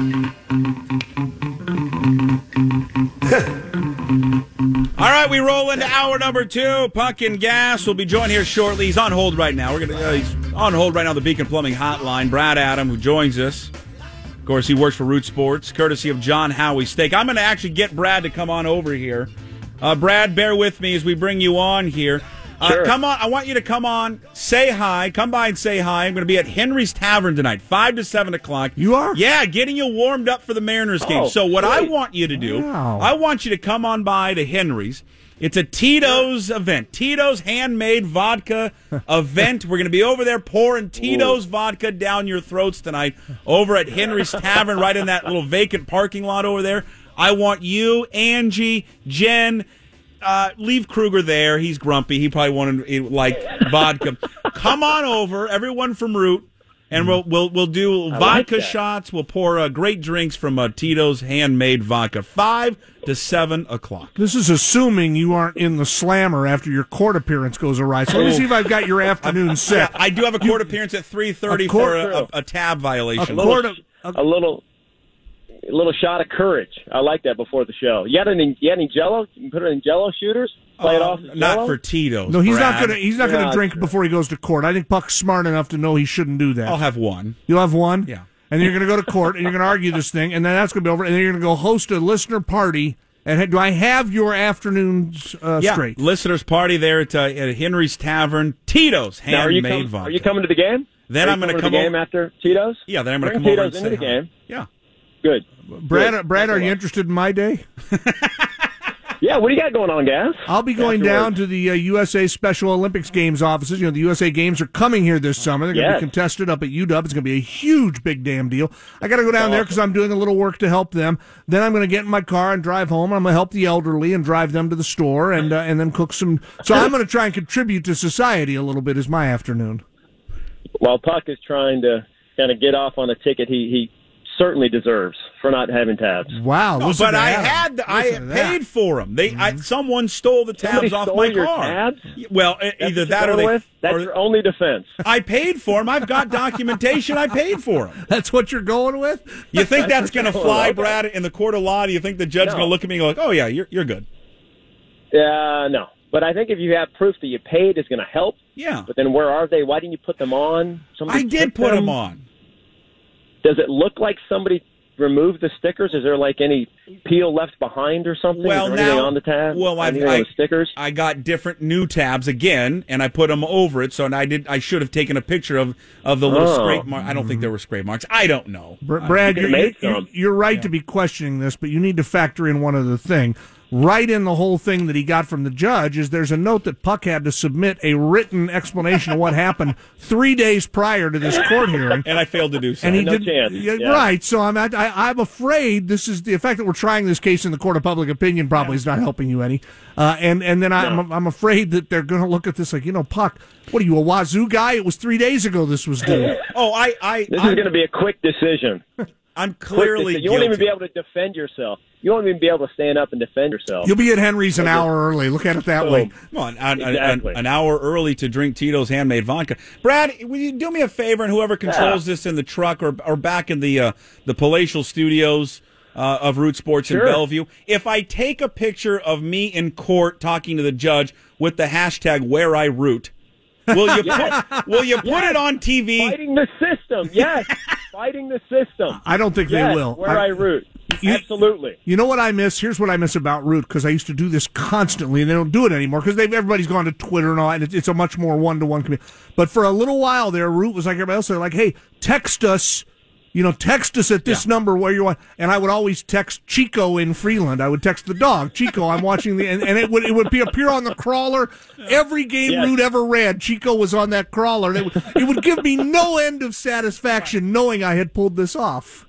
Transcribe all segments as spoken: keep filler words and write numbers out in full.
All right, we roll into hour number two. Puck and Gas will be joined here shortly. He's on hold right now. We're gonna. Uh, he's on hold right now. The Beacon Plumbing Hotline. Brad Adam, who joins us, of course, he works for Root Sports, courtesy of John Howie Steak. I'm going to actually get Brad to come on over here. Uh, Brad, bear with me as we bring you on here. Uh, sure. Come on, I want you to come on, say hi, come by and say hi. I'm going to be at Henry's Tavern tonight, five to seven o'clock. You are? Yeah, getting you warmed up for the Mariners oh, game. So what great. I want you to do, wow. I want you to come on by to Henry's. It's a Tito's event, Tito's handmade vodka event. We're going to be over there pouring Tito's Ooh. vodka down your throats tonight over at Henry's Tavern, right in that little vacant parking lot over there. I want you, Angie, Jen... Uh, leave Kruger there. He's grumpy. He probably wanted like vodka. Come on over, everyone from Root, and we'll we'll we'll do I vodka like shots. We'll pour uh, great drinks from uh, Tito's handmade vodka. Five to seven o'clock. This is assuming you aren't in the slammer after your court appearance goes awry. So let me see if I've got your afternoon set. I do have a court you, appearance at three thirty for a, a, a tab violation. A, a little. A, a little A little shot of courage. I like that before the show. You got any, you got any Jello? You can put it in Jello shooters. Play it uh, off. As not Jello? For Tito's. No, he's Brad. not gonna. He's not yeah, gonna drink sure. before he goes to court. I think Puck's smart enough to know he shouldn't do that. I'll have one. You'll have one. Yeah. And you're gonna go to court and you're gonna argue this thing, and then that's gonna be over, and then you're gonna go host a listener party. And do I have your afternoons uh, yeah. straight? Listeners party there at, uh, at Henry's Tavern. Tito's handmade vodka. Are you coming to the game? Then I'm gonna come to the game after Tito's. Yeah. Then I'm gonna come over and say hi. Yeah. Good. Brad, Good. Brad, are you interested in my day? Yeah, what do you got going on, Gas? I'll be going Afterwards. down to the uh, U S A Special Olympics Games offices. You know, the U S A Games are coming here this summer. They're going to yes. be contested up at U W. It's going to be a huge, big damn deal. I got to go down awesome. there because I'm doing a little work to help them. Then I'm going to get in my car and drive home. I'm going to help the elderly and drive them to the store and uh, and then cook some. So I'm going to try and contribute to society a little bit is my afternoon. While Puck is trying to kind of get off on a ticket, he he. certainly deserves for not having tabs. Wow! No, but I had the, I had paid for them. They mm-hmm. I, someone stole the tabs Somebody off my your car. Tabs? Well, That's either that or they. With? That's or, your only defense. I paid for them. I've got documentation. I paid for them. That's what you're going with. You think that's, that's going to fly, Brad, in the court of law? Do you think the judge's no. going to look at me and go, like, "Oh yeah, you're you're good"? Yeah, uh, no. But I think if you have proof that you paid, is going to help. Yeah. But then where are they? Why didn't you put them on? Somebody I did put them, them on. Does it look like somebody removed the stickers? Is there like any peel left behind or something? Well, Is there now, anything on the tab? Well, I, I, stickers? I got different new tabs again, and I put them over it. So, and I did. I should have taken a picture of, of the little oh. scrape mark. I don't think there were scrape marks. I don't know, Br- Brad. You're, you're, you're, you're right yeah. to be questioning this, but you need to factor in one other thing. Right in the whole thing that he got from the judge is there's a note that Puck had to submit a written explanation of what happened three days prior to this court hearing. And I failed to do so. And he no did, chance. Yeah, yeah. Right, so I'm I, I'm afraid this is the fact that we're trying this case in the court of public opinion probably yeah. is not helping you any. Uh, and, and then I'm, no. I'm afraid that they're going to look at this like, you know, Puck, what are you, a wazoo guy? It was three days ago this was due. oh, I, I This I, is going to be a quick decision. I'm clearly You guilty. won't even be able to defend yourself. You won't even be able to stand up and defend yourself. You'll be at Henry's an hour early. Look at it that so, way. Come on, an, exactly. an, an hour early to drink Tito's handmade vodka. Brad, will you do me a favor, and whoever controls yeah. this in the truck or or back in the uh, the palatial studios uh, of Root Sports sure. in Bellevue, if I take a picture of me in court talking to the judge with the hashtag Where I Root, will you yes. put, will you put yes. it on T V? Fighting the system, yes. Fighting the system. I don't think yes, they will. Where I, I Root. You, Absolutely. You know what I miss? Here's what I miss about Root, because I used to do this constantly, and they don't do it anymore, because everybody's gone to Twitter and all, and it, it's a much more one-to-one community. But for a little while there, Root was like everybody else. They're like, hey, text us. You know, text us at this yeah. number where you want. And I would always text Chico in Freeland. I would text the dog, Chico, I'm watching the, and, and it would it would be appear on the crawler. Every game yes. Root ever ran, Chico was on that crawler. And it, would, it would give me no end of satisfaction knowing I had pulled this off.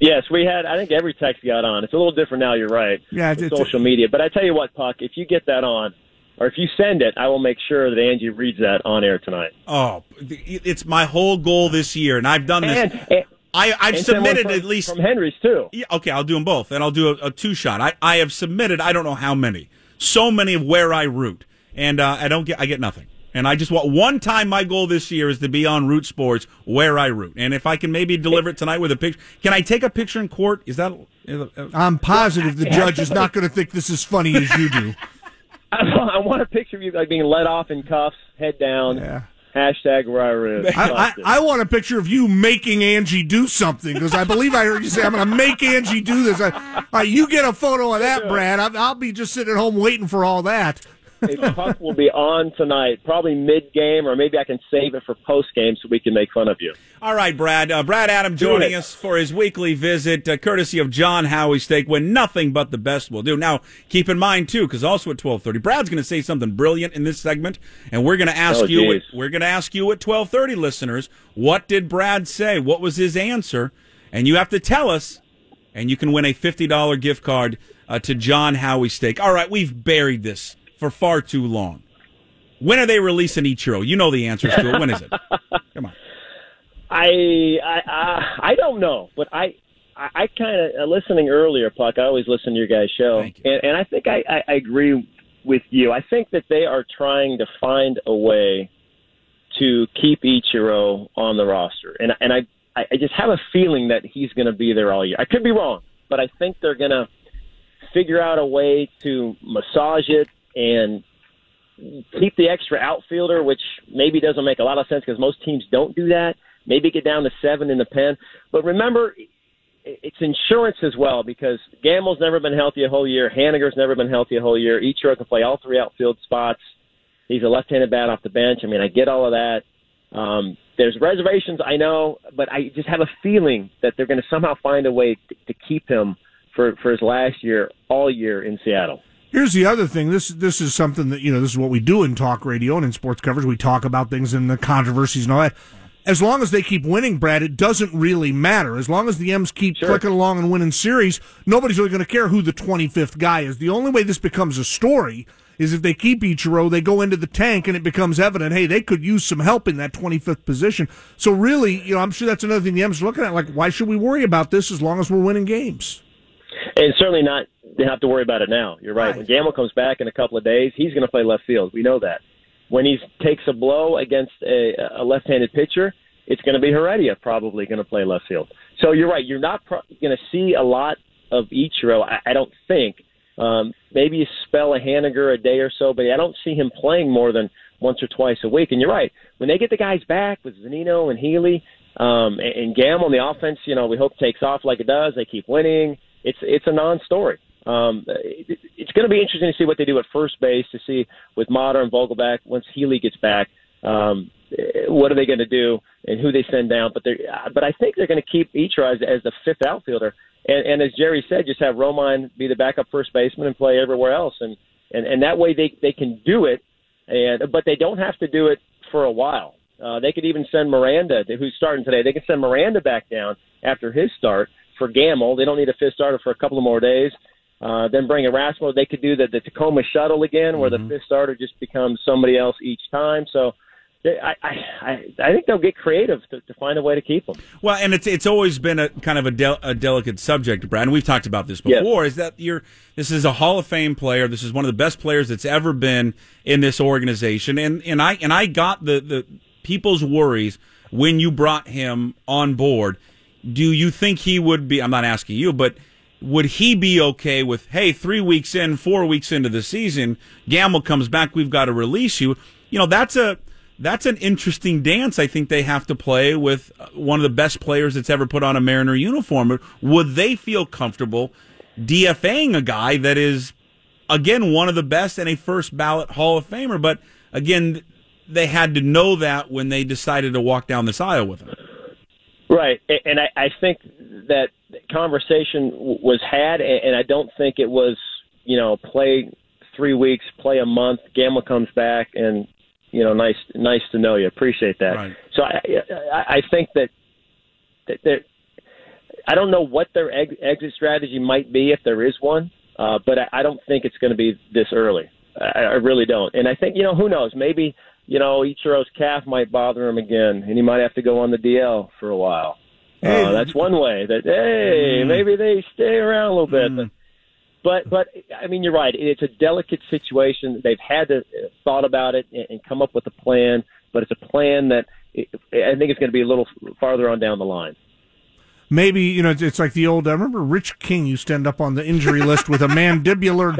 Yes, we had, I think every text got on. It's a little different now, you're right, yeah, it's, social it's, media. But I tell you what, Puck, if you get that on, or if you send it, I will make sure that Angie reads that on air tonight. Oh, it's my whole goal this year, and I've done this. And, and, I, I've and submitted from, at least. From Henry's, too. Yeah, okay, I'll do them both, and I'll do a, a two-shot. I, I have submitted, I don't know how many, so many of Where I Root, and uh, I don't get, I get nothing. And I just want one time. My goal this year is to be on Root Sports where I root. And if I can maybe deliver it tonight with a picture, can I take a picture in court? Is that? Is that uh, I'm positive the judge is not going to think this is funny as you do. I want a picture of you like being let off in cuffs, head down. Yeah. Hashtag where I root. I, I, I want a picture of you making Angie do something, because I believe I heard you say, I'm going to make Angie do this. I, I, you get a photo of that, Brad. I, I'll be just sitting at home waiting for all that. A Puck will be on tonight, probably mid-game, or maybe I can save it for post-game so we can make fun of you. All right, Brad. Uh, Brad Adam joining us for his weekly visit, uh, courtesy of John Howie Steak, when nothing but the best will do. Now, keep in mind, too, because also at twelve thirty, Brad's going to say something brilliant in this segment, and we're going to ask oh, you at, we're going to ask you at twelve thirty, listeners, what did Brad say? What was his answer? And you have to tell us, and you can win a fifty dollars gift card uh, to John Howie Steak. All right, we've buried this for far too long. When are they releasing Ichiro? You know the answers to it. When is it? Come on. I I I don't know, but I I kind of listening earlier, Puck. I always listen to your guys' show, you. and, and I think I, I, I agree with you. I think that they are trying to find a way to keep Ichiro on the roster, and and I I just have a feeling that he's going to be there all year. I could be wrong, but I think they're going to figure out a way to massage it and keep the extra outfielder, which maybe doesn't make a lot of sense because most teams don't do that. Maybe get down to seven in the pen. But remember, it's insurance as well, because Gamel's never been healthy a whole year. Haniger's never been healthy a whole year. Ichiro can play all three outfield spots. He's a left-handed bat off the bench. I mean, I get all of that. Um, there's reservations, I know, but I just have a feeling that they're going to somehow find a way to, to keep him for, for his last year, all year in Seattle. Here's the other thing. This this is something that, you know, this is what we do in talk radio and in sports coverage. We talk about things and the controversies and all that. As long as they keep winning, Brad, it doesn't really matter. As long as the M's keep sure. clicking along and winning series, nobody's really going to care who the twenty-fifth guy is. The only way this becomes a story is if they keep Ichiro, they go into the tank, and it becomes evident, hey, they could use some help in that twenty-fifth position. So really, you know, I'm sure that's another thing the M's are looking at. Like, why should we worry about this as long as we're winning games? And certainly not they have to worry about it now. You're right. When Gamel comes back in a couple of days, he's going to play left field. We know that. When he takes a blow against a, a left-handed pitcher, it's going to be Heredia probably going to play left field. So you're right. You're not pro- going to see a lot of Ichiro, I, I don't think. Um, maybe you spell a Haniger a day or so, but I don't see him playing more than once or twice a week. And you're right. When they get the guys back with Zunino and Healy um, and, and Gamel on the offense, you know, we hope takes off like it does. They keep winning. It's it's a non-story. Um, it, it's going to be interesting to see what they do at first base, to see with Modder and Vogelback once Healy gets back, um, what are they going to do and who they send down. But they but I think they're going to keep Ichiro as, as the fifth outfielder, and, and as Jerry said, just have Romine be the backup first baseman and play everywhere else, and, and, and that way they, they can do it, and but they don't have to do it for a while. Uh, they could even send Miranda, who's starting today. They could send Miranda back down after his start for Gamel. They don't need a fifth starter for a couple of more days. Uh, then bring Erasmo. They could do the, the Tacoma shuttle again, where mm-hmm. the fifth starter just becomes somebody else each time. So they, I, I, I think they'll get creative to, to find a way to keep them. Well, and it's it's always been a kind of a, del- a delicate subject, Brad, and we've talked about this before, yes. is that you're this is a Hall of Fame player. This is one of the best players that's ever been in this organization. And, and, I, and I got the, the people's worries when you brought him on board. Do you think he would be, I'm not asking you, but would he be okay with, hey, three weeks in, four weeks into the season, Gamel comes back, we've got to release you? You know, that's a that's an interesting dance I think they have to play with one of the best players that's ever put on a Mariner uniform. Would they feel comfortable D F A ing a guy that is, again, one of the best and a first-ballot Hall of Famer? But, again, they had to know that when they decided to walk down this aisle with him. Right, and I, I think that conversation was had, and I don't think it was, you know, play three weeks, play a month, Gamel comes back, and, you know, nice nice to know you. Appreciate that. Right. So I I think that, that I don't know what their exit strategy might be, if there is one, uh, but I don't think it's going to be this early. I, I really don't. And I think, you know, who knows, maybe – you know, Ichiro's calf might bother him again, and he might have to go on the D L for a while. Hey. Uh, that's one way. That hey, mm. maybe they stay around a little bit. Mm. But, but I mean, you're right. It's a delicate situation. They've had to uh, thought about it and, and come up with a plan, but it's a plan that it, I think it's going to be a little farther on down the line. Maybe, you know, it's like the old, I remember Rich King used to end up on the injury list with a mandibular,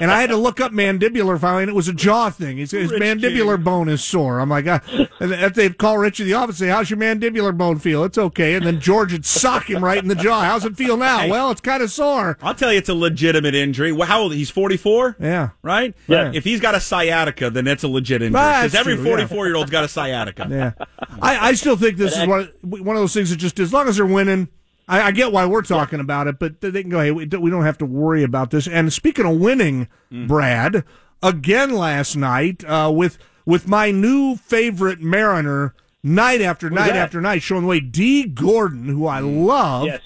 and I had to look up mandibular finally, and it was a jaw thing. His, his mandibular King. bone is sore. I'm like, uh, and if they'd call Rich in the office and say, how's your mandibular bone feel? It's okay. And then George would sock him right in the jaw. How's it feel now? Hey, well, it's kind of sore. I'll tell you it's a legitimate injury. Well, how old? He's forty-four? Yeah. Right? Yeah. If he's got a sciatica, then that's a legit injury. Because every forty-four-year-old's yeah. got a sciatica. Yeah. I, I still think this but is I, one, of, one of those things that just, as long as they're winning, And I, I get why we're talking yeah. about it, but they can go, hey, we don't have to worry about this. And speaking of winning, mm. Brad, again last night uh, with with my new favorite Mariner, night after what night after night, showing the way, D Gordon, who I mm. love, yes.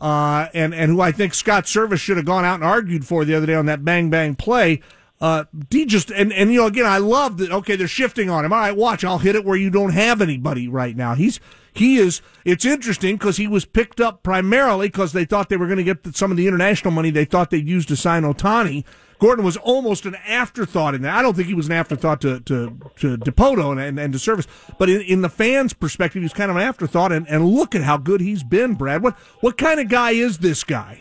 uh, and, and who I think Scott Service should have gone out and argued for the other day on that bang-bang play. Uh, D just, and, and, you know, again, I love that, okay, they're shifting on him. All right, watch, I'll hit it where you don't have anybody right now. He's, he is, it's interesting because he was picked up primarily because they thought they were going to get some of the international money they thought they'd used to sign Ohtani. Gordon was almost an afterthought in that. I don't think he was an afterthought to, to, to DePoto and, and, and to Service, but in, in the fans' perspective, he was kind of an afterthought, and, and look at how good he's been, Brad. What, what kind of guy is this guy?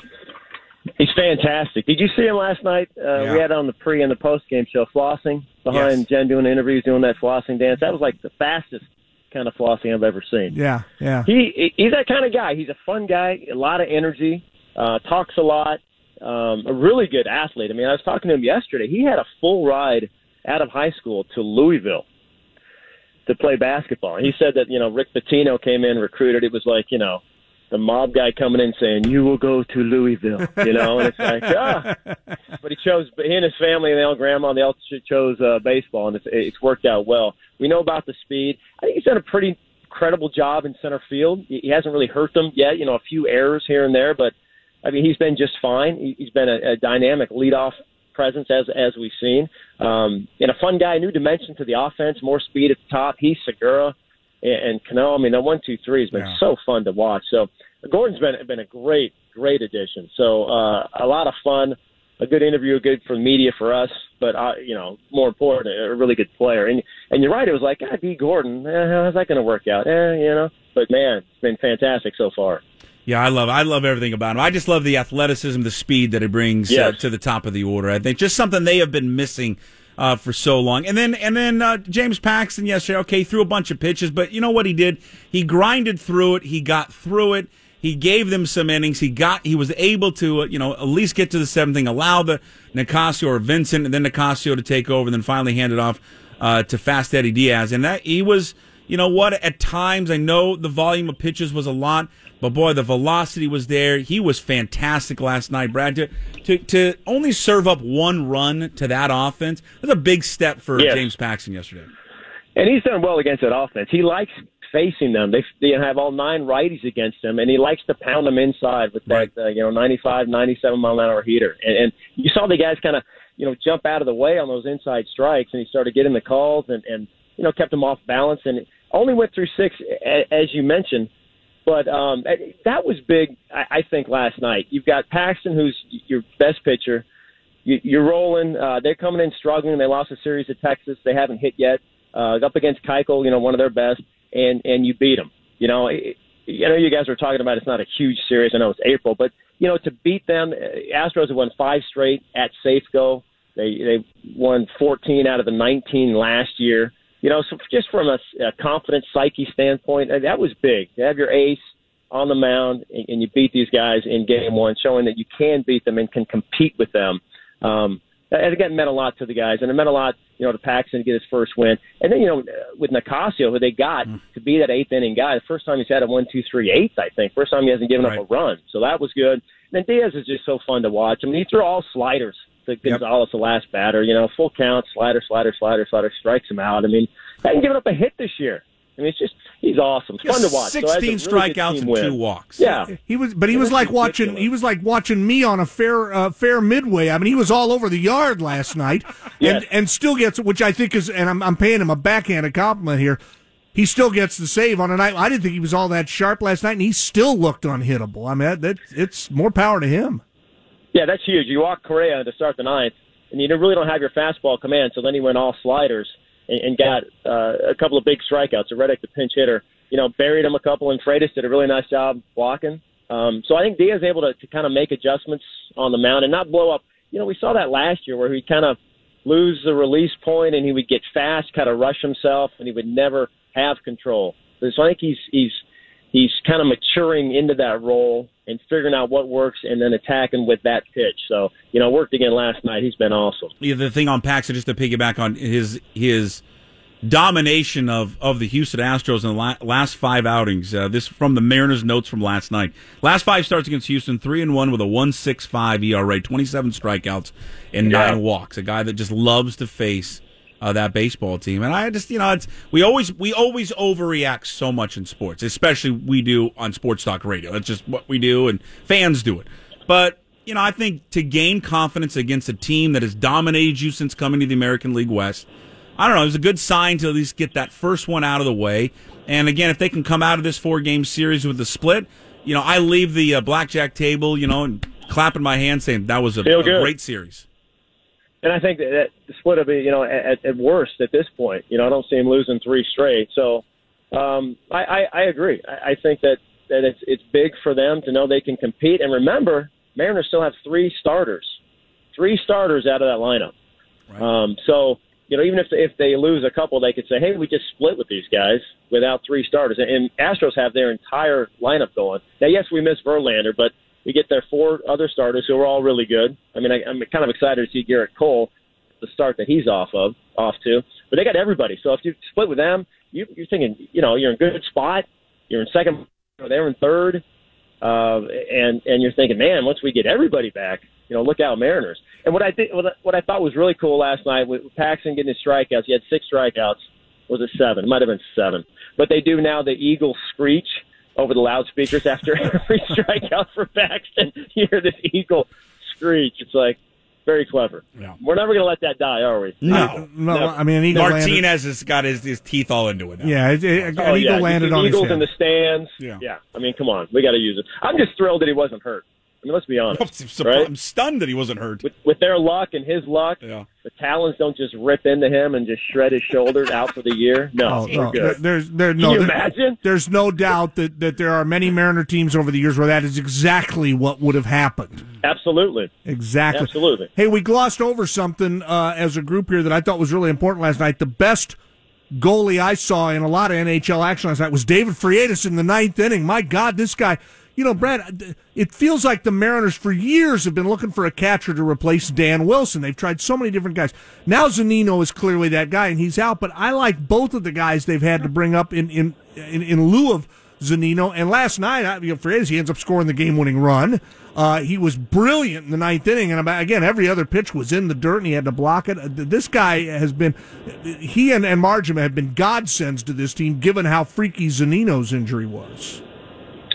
He's fantastic. Did you see him last night? Uh, yeah. We had on the pre- and the post-game show flossing behind yes. Jen doing interviews, doing that flossing dance. That was like the fastest kind of flossing I've ever seen. Yeah, yeah. He He's that kind of guy. He's a fun guy, a lot of energy, uh, talks a lot, um, a really good athlete. I mean, I was talking to him yesterday. He had a full ride out of high school to Louisville to play basketball. He said that, you know, Rick Pitino came in, recruited. It was like, you know, the mob guy coming in saying, you will go to Louisville, you know, and it's like, ah. But he chose, he and his family and their grandma, they all chose uh, baseball, and it's, it's worked out well. We know about the speed. I think he's done a pretty credible job in center field. He hasn't really hurt them yet, you know, a few errors here and there, but, I mean, he's been just fine. He's been a, a dynamic leadoff presence, as as we've seen. Um, and a fun guy, new dimension to the offense, more speed at the top. He's Segura. And Cano, I mean, that one, two, three has been yeah. so fun to watch. So Gordon's been been a great, great addition. So uh, a lot of fun, a good interview, good for the media for us, but, uh, you know, more important, a really good player. And and you're right, it was like, ah, D Gordon, eh, how's that going to work out? Eh, you know, but, man, it's been fantastic so far. Yeah, I love I love everything about him. I just love the athleticism, the speed that it brings yes. uh, to the top of the order. I think just something they have been missing Uh, for so long. And then and then uh, James Paxton yesterday, okay, threw a bunch of pitches, but you know what he did? He grinded through it. He got through it. He gave them some innings. He got he was able to, uh, you know, at least get to the seventh inning, allow the Nicasio or Vincent, and then Nicasio to take over, and then finally hand it off uh, to fast Eddie Diaz. And that he was, you know what, at times, I know the volume of pitches was a lot, but, boy, the velocity was there. He was fantastic last night, Brad. To to, to only serve up one run to that offense, that's a big step for yes. James Paxton yesterday. And he's done well against that offense. He likes facing them. They, they have all nine righties against him, and he likes to pound them inside with that right. uh, you know, ninety-five, ninety-seven mile an hour heater. And, and you saw the guys kind of, you know, jump out of the way on those inside strikes, and he started getting the calls and, and you know, kept them off balance. And only went through six, as you mentioned. But um, that was big, I think, last night. You've got Paxton, who's your best pitcher. You're rolling. Uh, they're coming in struggling. They lost a series to Texas. They haven't hit yet. Uh, up against Keuchel, you know, one of their best, and, and you beat them. You know, I know you guys were talking about it's not a huge series. I know it's April. But, you know, to beat them, Astros have won five straight at Safeco. They, they won fourteen out of the nineteen last year. You know, so just from a, a confidence psyche standpoint, that was big. To have your ace on the mound and, and you beat these guys in game one, showing that you can beat them and can compete with them. Um, that, again, meant a lot to the guys. And it meant a lot, you know, to Paxton to get his first win. And then, you know, with Nicasio, who they got mm. to be that eighth-inning guy, the first time he's had a one two three eighth, I think. First time he hasn't given right. up a run. So that was good. And then Diaz is just so fun to watch. I mean, he threw all sliders. Gonzalez, yep. the last batter, you know, full count, slider, slider, slider, slider, strikes him out. I mean, I haven't given up a hit this year. I mean, it's just he's awesome. It's fun to watch. Sixteen so really strikeouts and win. two walks. Yeah, he was, but he was, was like ridiculous. watching. He was like watching me on a fair, uh, fair midway. I mean, he was all over the yard last night, yes. and and still gets, which I think is, and I'm I'm paying him a backhanded compliment here. He still gets the save on a night. I didn't think he was all that sharp last night, and he still looked unhittable. I mean, that, that it's more power to him. Yeah, that's huge. You walk Correa to start the ninth, and you really don't have your fastball command, so then he went all sliders and, and got uh, a couple of big strikeouts. So Reddick, the pinch hitter, you know, buried him a couple, and Freitas did a really nice job blocking. Um, so I think Diaz is able to, to kind of make adjustments on the mound and not blow up. You know, we saw that last year where he kind of lose the release point and he would get fast, kind of rush himself, and he would never have control. So I think he's he's he's kind of maturing into that role and figuring out what works and then attacking with that pitch. So, you know, worked again last night. He's been awesome. Yeah, the thing on Paxton, just to piggyback on his his domination of, of the Houston Astros in the la- last five outings. Uh, this from the Mariners' notes from last night. Last five starts against Houston, three and one with a one point six five E R A, twenty-seven strikeouts, and yeah. nine walks. A guy that just loves to face uh, that baseball team. And I just, you know, it's we always we always overreact so much in sports, especially we do on Sports Talk Radio. That's just what we do, and fans do it. But, you know, I think to gain confidence against a team that has dominated you since coming to the American League West, I don't know, it was a good sign to at least get that first one out of the way. And, again, if they can come out of this four-game series with a split, you know, I leave the uh, blackjack table, you know, and clapping my hands saying that was a, a great series. And I think that the split will be, you know, at, at worst at this point. You know, I don't see him losing three straight. So um, I, I, I agree. I, I think that, that it's, it's big for them to know they can compete. And remember, Mariners still have three starters, three starters out of that lineup. Right. Um, so – You know, even if if they lose a couple, they could say, hey, we just split with these guys without three starters. And Astros have their entire lineup going. Now, yes, we miss Verlander, but we get their four other starters who are all really good. I mean, I, I'm kind of excited to see Garrett Cole, the start that he's off of, off to. But they got everybody. So if you split with them, you, you're thinking, you know, you're in a good spot. You're in second. They're in third. Uh, and, and you're thinking, man, once we get everybody back, you know, look out, Mariners. And what I think, what I thought was really cool last night with Paxton getting his strikeouts. He had six strikeouts. Was it seven? It might have been seven. But they do now the eagle screech over the loudspeakers after every strikeout for Paxton. You hear this eagle screech. It's like very clever. Yeah. We're never going to let that die, are we? No, no. no. I mean, Martinez has got his, his teeth all into it now. Yeah, it, it, an oh, eagle yeah. landed on his head. Eagles in the stands. Yeah. yeah. I mean, come on, we got to use it. I'm just thrilled that he wasn't hurt. I mean, let's be honest. I'm, right? I'm stunned that he wasn't hurt. With, with their luck and his luck, yeah. the Talons don't just rip into him and just shred his shoulders out for the year. No, oh, no. Good. There's, there, no, Can you there, imagine? There's no doubt that, that there are many Mariner teams over the years where that is exactly what would have happened. Absolutely. Exactly. Absolutely. Hey, we glossed over something uh, as a group here that I thought was really important last night. The best goalie I saw in a lot of N H L action last night was David Freitas in the ninth inning. My God, this guy... You know, Brad, it feels like the Mariners for years have been looking for a catcher to replace Dan Wilson. They've tried so many different guys. Now Zunino is clearly that guy, and he's out. But I like both of the guys they've had to bring up in in, in, in lieu of Zunino. And last night, you know, for his, he ends up scoring the game-winning run. Uh, he was brilliant in the ninth inning. And, again, every other pitch was in the dirt, and he had to block it. This guy has been – he and, and Marjam have been godsends to this team, given how freaky Zunino's injury was.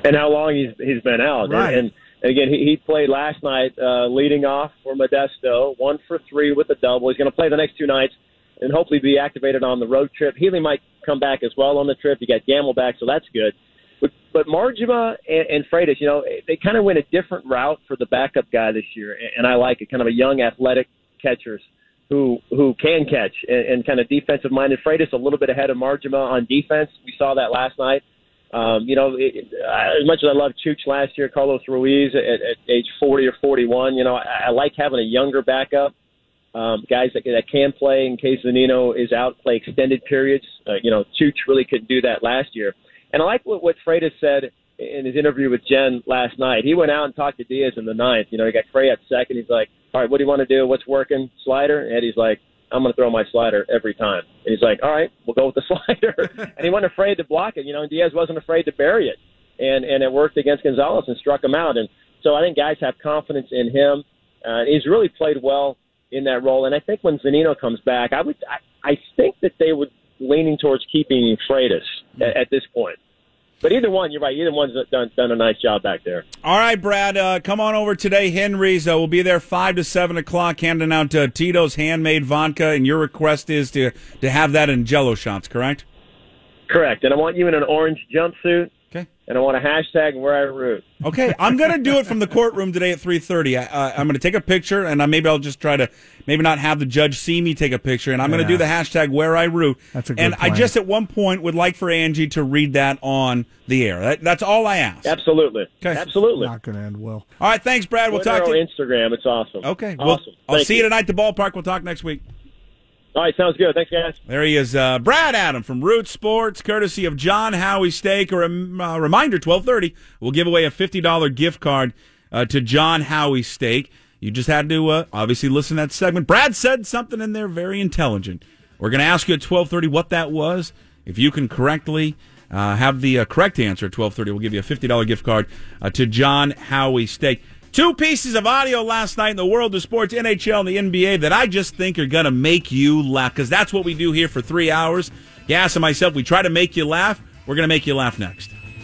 And how long he's he's been out. Right. And, and again, he, he played last night uh, leading off for Modesto, one for three with a double. He's going to play the next two nights and hopefully be activated on the road trip. Healy might come back as well on the trip. You got Gamel back, so that's good. But, but Marjama and, and Freitas, you know, they kind of went a different route for the backup guy this year, and I like it, kind of a young athletic catchers who who can catch and, and kind of defensive-minded. Freitas a little bit ahead of Marjama on defense. We saw that last night. Um, you know, it, uh, as much as I love Chooch last year, Carlos Ruiz at, at age forty or forty-one, you know, I, I like having a younger backup, um, guys that, that can play in case Zunino is out, play extended periods. Uh, you know, Chooch really couldn't do that last year. And I like what, what Freitas said in his interview with Jen last night. He went out and talked to Diaz in the ninth. You know, he got Cray at second. He's like, all right, what do you want to do? What's working? Slider? And Eddie's like, I'm going to throw my slider every time. And he's like, all right, we'll go with the slider. And he wasn't afraid to block it. You know, and Diaz wasn't afraid to bury it. And and it worked against Gonzalez and struck him out. And so I think guys have confidence in him. Uh, he's really played well in that role. And I think when Zunino comes back, I would I, I think that they would leaning towards keeping Freitas at, at this point. But either one, you're right, either one's done, done a nice job back there. All right, Brad, uh, come on over today. Henry's uh, will be there five to seven o'clock, handing out uh, Tito's handmade vodka, and your request is to, to have that in Jello shots, correct? Correct, and I want you in an orange jumpsuit Okay. And I want to hashtag where I root. Okay, I'm going to do it from the courtroom today at three thirty. I, uh, I'm going to take a picture, and I, maybe I'll just try to maybe not have the judge see me take a picture, and I'm yeah. going to do the hashtag where I root. That's a good And plan. I just at one point would like for Angie to read that on the air. That, that's all I ask. Absolutely. Okay. Absolutely. Not going to end well. All right, thanks, Brad. We'll Twitter talk to you. Instagram. It's awesome. Okay. Awesome. Well, I'll Thank see you. you tonight at the ballpark. We'll talk next week. All right, sounds good. Thanks, guys. There he is, uh, Brad Adam from Root Sports, courtesy of John Howie Steak. A rem- uh, reminder, twelve thirty, we'll give away a fifty dollars gift card uh, to John Howie Steak. You just had to uh, obviously listen to that segment. Brad said something in there very intelligent. We're going to ask you at twelve thirty what that was. If you can correctly uh, have the uh, correct answer at twelve thirty, we'll give you a fifty dollars gift card uh, to John Howie Steak. Two pieces of audio last night in the world of sports, N H L and the N B A, that I just think are going to make you laugh, because that's what we do here for three hours. Gas and myself, we try to make you laugh. We're going to make you laugh next.